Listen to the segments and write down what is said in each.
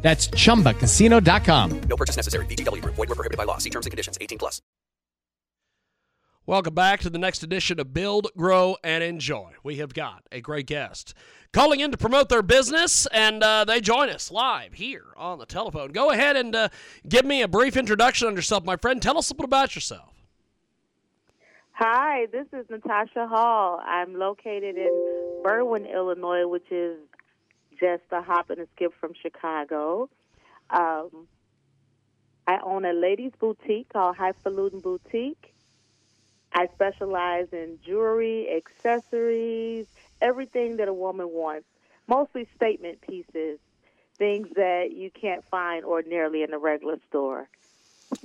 That's ChumbaCasino.com. No purchase necessary. VGW. Void where prohibited by law. See terms and conditions. 18+. Welcome back to the next edition of Build, Grow, and Enjoy. We have got a great guest calling in to promote their business, and they join us live here on the telephone. Go ahead and give me a brief introduction on yourself, my friend. Tell us a little about yourself. Hi, this is Natasha Hall. I'm located in Berwyn, Illinois, which is just a hop and a skip from Chicago. I own a ladies' boutique called Hyfaluten Boutique. I specialize in jewelry, accessories, everything that a woman wants, mostly statement pieces, things that you can't find ordinarily in a regular store.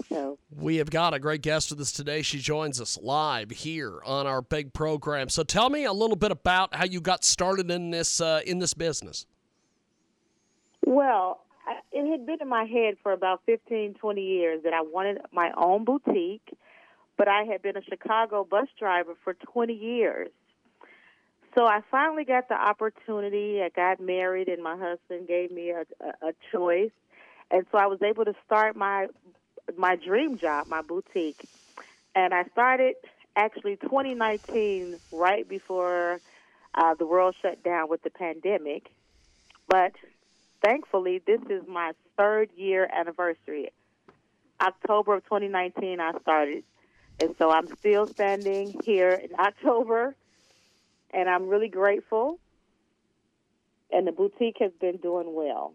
So we have got a great guest with us today. She joins us live here on our big program. So tell me a little bit about how you got started in this business. Well, it had been in my head for about 15, 20 years that I wanted my own boutique, but I had been a Chicago bus driver for 20 years. So I finally got the opportunity. I got married, and my husband gave me a choice, and so I was able to start my dream job, my boutique. And I started actually 2019 right before the world shut down with the pandemic, but thankfully, this is my third-year anniversary. October of 2019, I started, and so I'm still standing here in October, and I'm really grateful, and the boutique has been doing well.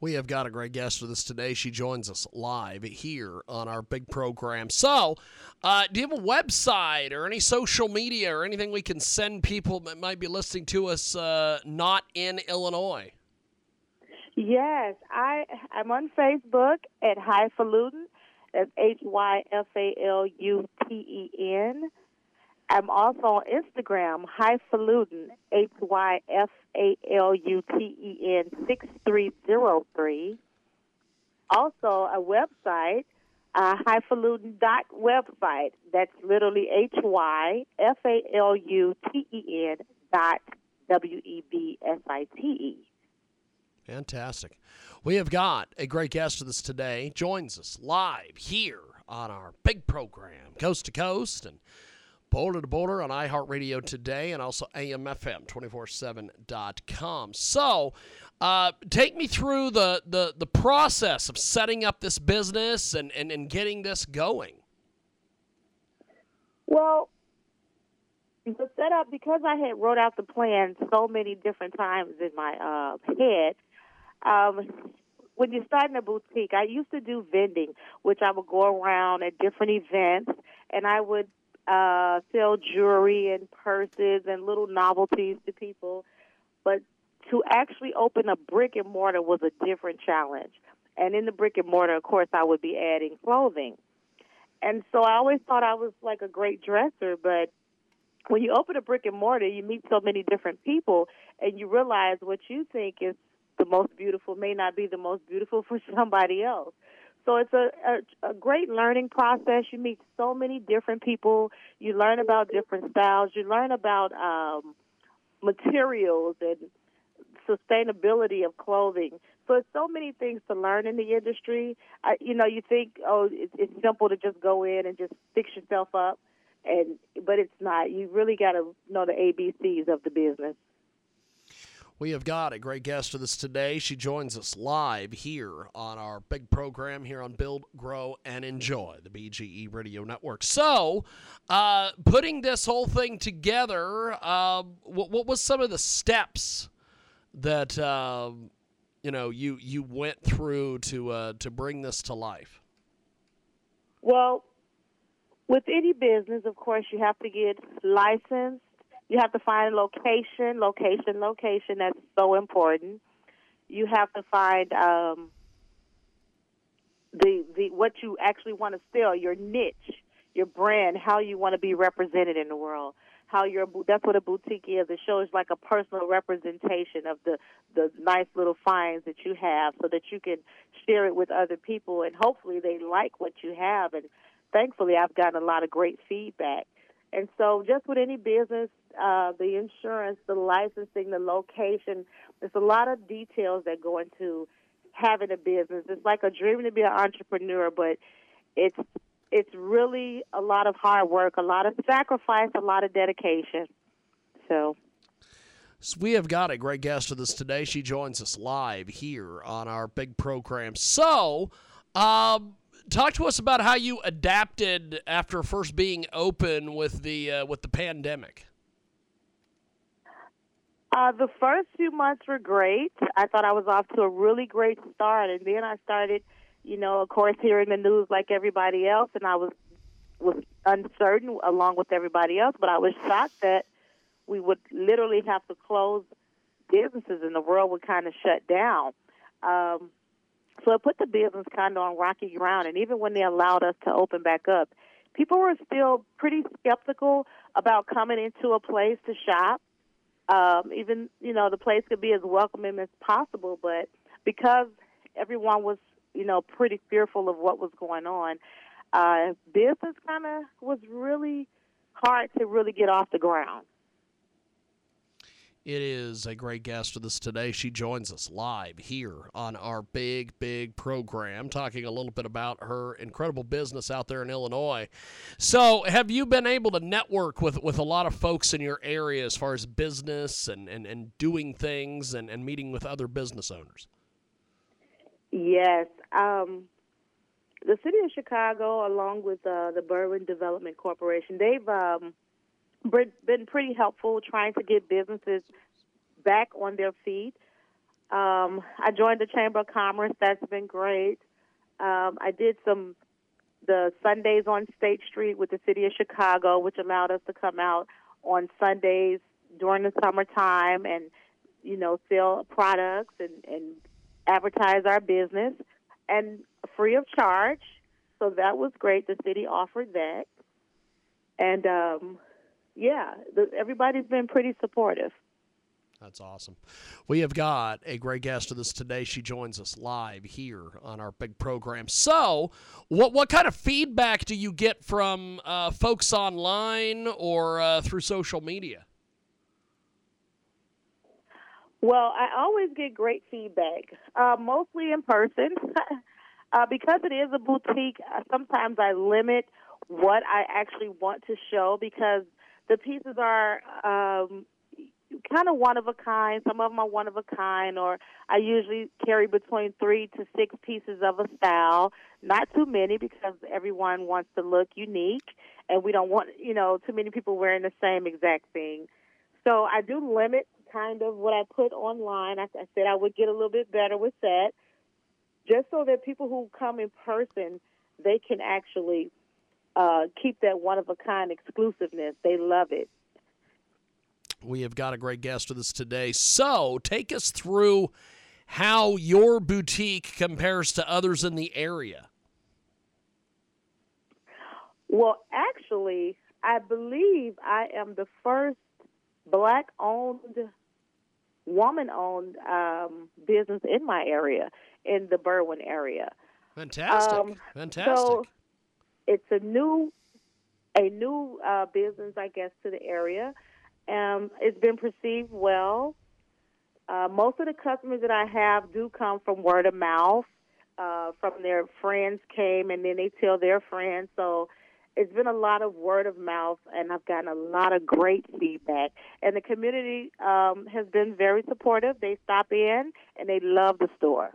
We have got a great guest with us today. She joins us live here on our big program. So, do you have a website or any social media or anything we can send people that might be listening to us not in Illinois? Yes, I'm on Facebook at Hyfaluten. That's Hyfaluten. I'm also on Instagram, Hyfaluten, Hyfaluten 6303. Also, a website, Hyfaluten.website. That's literally Hyfaluten.website. Fantastic. We have got a great guest with us today. Joins us live here on our big program, coast to coast and Boulder to Boulder on iHeartRadio today and also AMFM247.com. So take me through the process of setting up this business and getting this going. Well, the setup, because I had wrote out the plan so many different times in my head, when you're starting a boutique, I used to do vending, which I would go around at different events, and I would sell jewelry and purses and little novelties to people. But to actually open a brick-and-mortar was a different challenge. And in the brick-and-mortar, of course, I would be adding clothing. And so I always thought I was like a great dresser, but when you open a brick-and-mortar, you meet so many different people, and you realize what you think is the most beautiful may not be the most beautiful for somebody else. So it's a great learning process. You meet so many different people. You learn about different styles. You learn about materials and sustainability of clothing. So it's so many things to learn in the industry. You know, you think, oh, it's simple to just go in and just fix yourself up, but it's not. You really got to know the ABCs of the business. We have got a great guest with us today. She joins us live here on our big program here on Build, Grow, and Enjoy, the BGE Radio Network. So, putting this whole thing together, what was some of the steps that you went through to bring this to life? Well, with any business, of course, you have to get licensed. You have to find location, location, location. That's so important. You have to find the what you actually want to sell, your niche, your brand, how you want to be represented in the world. How your that's what a boutique is. It shows like a personal representation of the nice little finds that you have, so that you can share it with other people, and hopefully they like what you have. And thankfully, I've gotten a lot of great feedback. And so, just with any business, the insurance, the licensing, the location, there's a lot of details that go into having a business. It's like a dream to be an entrepreneur, but it's really a lot of hard work, a lot of sacrifice, a lot of dedication. So we have got a great guest with us today. She joins us live here on our big program. So talk to us about how you adapted after first being open with the pandemic. The first few months were great. I thought I was off to a really great start, and then I started, you know, of course, hearing the news like everybody else, and I was uncertain along with everybody else, but I was shocked that we would literally have to close businesses and the world would kind of shut down. So it put the business kind of on rocky ground, and even when they allowed us to open back up, people were still pretty skeptical about coming into a place to shop. Even, you know, the place could be as welcoming as possible, but because everyone was, you know, pretty fearful of what was going on, business kind of was really hard to really get off the ground. It is a great guest with us today. She joins us live here on our big, big program, talking a little bit about her incredible business out there in Illinois. So have you been able to network with a lot of folks in your area as far as business and doing things and meeting with other business owners? Yes. The city of Chicago, along with the Berwyn Development Corporation, they've been pretty helpful trying to get businesses back on their feet. I joined the Chamber of Commerce. That's been great. I did the Sundays on State Street with the city of Chicago, which allowed us to come out on Sundays during the summertime and, you know, sell products and advertise our business, and free of charge. So that was great. The city offered that. And, everybody's been pretty supportive. That's awesome. We have got a great guest with us today. She joins us live here on our big program. So what kind of feedback do you get from folks online or through social media? Well, I always get great feedback, mostly in person. Because it is a boutique, sometimes I limit what I actually want to show because the pieces are kind of one of a kind. Some of them are one of a kind, or I usually carry between 3 to 6 pieces of a style. Not too many because everyone wants to look unique, and we don't want, you know, too many people wearing the same exact thing. So I do limit kind of what I put online. I said I would get a little bit better with that, just so that people who come in person, they can actually keep that one-of-a-kind exclusiveness. They love it. We have got a great guest with us today. So take us through how your boutique compares to others in the area. Well, actually, I believe I am the first Black-owned, woman-owned business in my area, in the Berwyn area. Fantastic! Fantastic. So it's a new business, I guess, to the area. It's been perceived well. Most of the customers that I have do come from word of mouth. From their friends came, and then they tell their friends. So it's been a lot of word of mouth, and I've gotten a lot of great feedback. And the community has been very supportive. They stop in, and they love the store.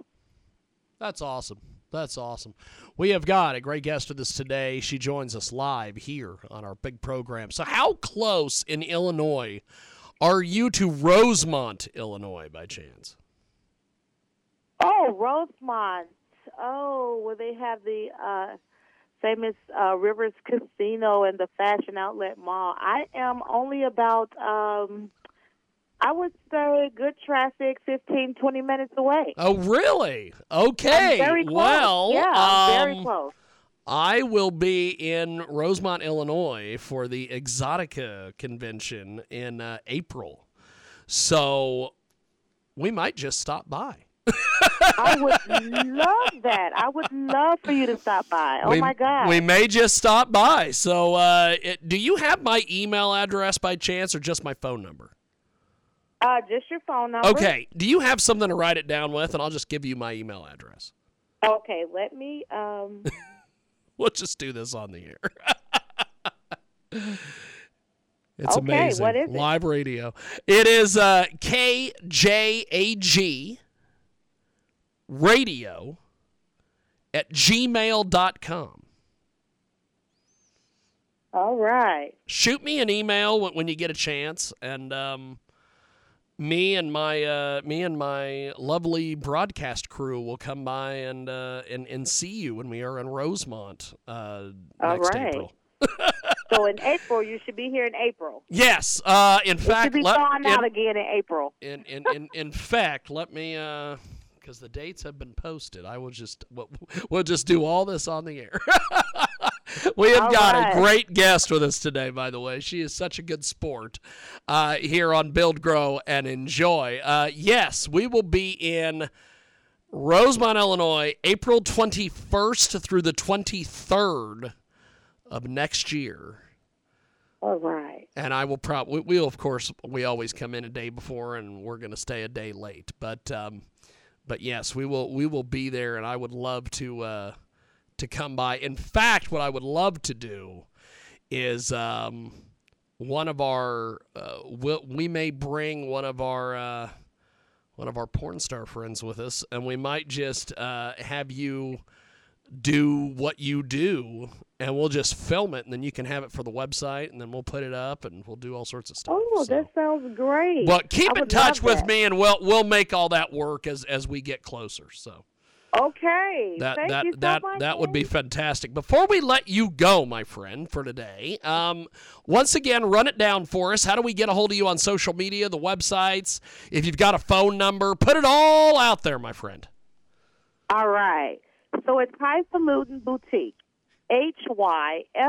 That's awesome. That's awesome. We have got a great guest with us today. She joins us live here on our big program. So how close in Illinois are you to Rosemont, Illinois, by chance? Oh, Rosemont. Oh, where they have the famous Rivers Casino and the Fashion Outlet Mall. I am only about I would say good traffic, 15, 20 minutes away. Oh, really? Okay. I'm very close. Well, yeah, I'm very close. I will be in Rosemont, Illinois for the Exxxotica convention in April. So we might just stop by. I would love that. I would love for you to stop by. Oh, my God. We may just stop by. So do you have my email address by chance or just my phone number? Just your phone number. Okay. Do you have something to write it down with? And I'll just give you my email address. Okay. Let me... We'll just do this on the air. It's okay, amazing. What is it? Live radio. It is KJAG radio at gmail.com. All right. Shoot me an email when you get a chance, and me and my lovely broadcast crew will come by and see you when we are in Rosemont next April. So in April, you should be here in April. Yes, in fact, should be thawing out again in April. In fact, let me because the dates have been posted. I will just we'll just do all this on the air. We have a great guest with us today, by the way. She is such a good sport here on Build, Grow, and Enjoy. Yes, we will be in Rosemont, Illinois, April 21st through the 23rd of next year. All right. And I will probably, we'll, of course, we always come in a day before, and we're going to stay a day late. But yes, we will be there, and I would love to come by. In fact, what I would love to do is one of our we may bring one of our porn star friends with us, and we might just have you do what you do, and we'll just film it, and then you can have it for the website, and then we'll put it up, and we'll do all sorts of stuff. Oh, so that sounds great. Well, keep in touch with me, and we'll make all that work as we get closer. So okay. That would be fantastic. Before we let you go, my friend, for today, once again, run it down for us. How do we get a hold of you on social media, the websites? If you've got a phone number, put it all out there, my friend. All right. So it's Hyfaluten Boutique, Hyfaluten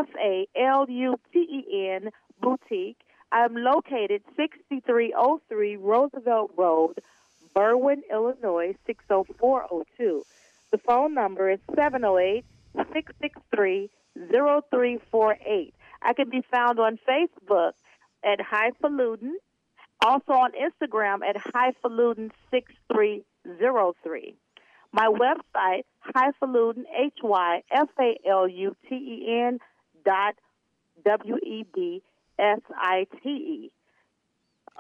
Boutique. I'm located 6303 Roosevelt Road, Berwyn, Illinois, 60402. The phone number is 708-663-0348. I can be found on Facebook at Hyfaluten, also on Instagram at Hyfaluten6303. My website, Hyfaluten, hyfaluten.website.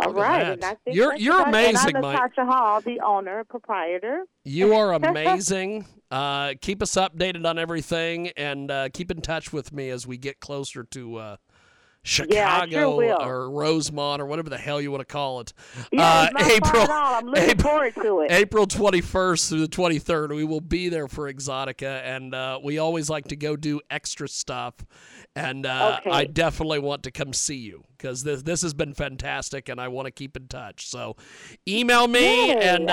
All right. And I think you're amazing, Mike. I'm Natasha Hall, the owner, proprietor. You are amazing. Keep us updated on everything, and keep in touch with me as we get closer to Chicago or Rosemont or whatever the hell you want to call it. Yeah, April. I'm looking forward to it. April 21st through the 23rd, we will be there for Exxxotica, and we always like to go do extra stuff. And okay. I definitely want to come see you because this has been fantastic, and I want to keep in touch. So, email me, and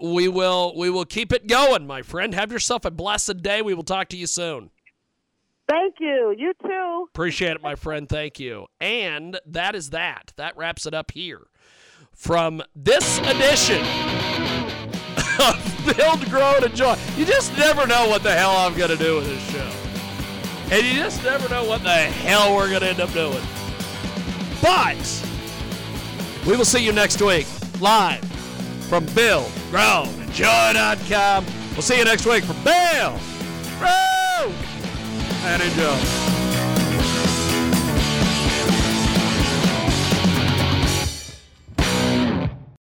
we will keep it going, my friend. Have yourself a blessed day. We will talk to you soon. Thank you. You too. Appreciate it, my friend. Thank you. And that is that. That wraps it up here from this edition of Build, Grow, and Enjoy. You just never know what the hell I'm going to do with this show. And you just never know what the hell we're going to end up doing. But we will see you next week live from BuildGrowEnjoy.com. We'll see you next week from Build, Grow, and Enjoy.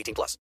18+.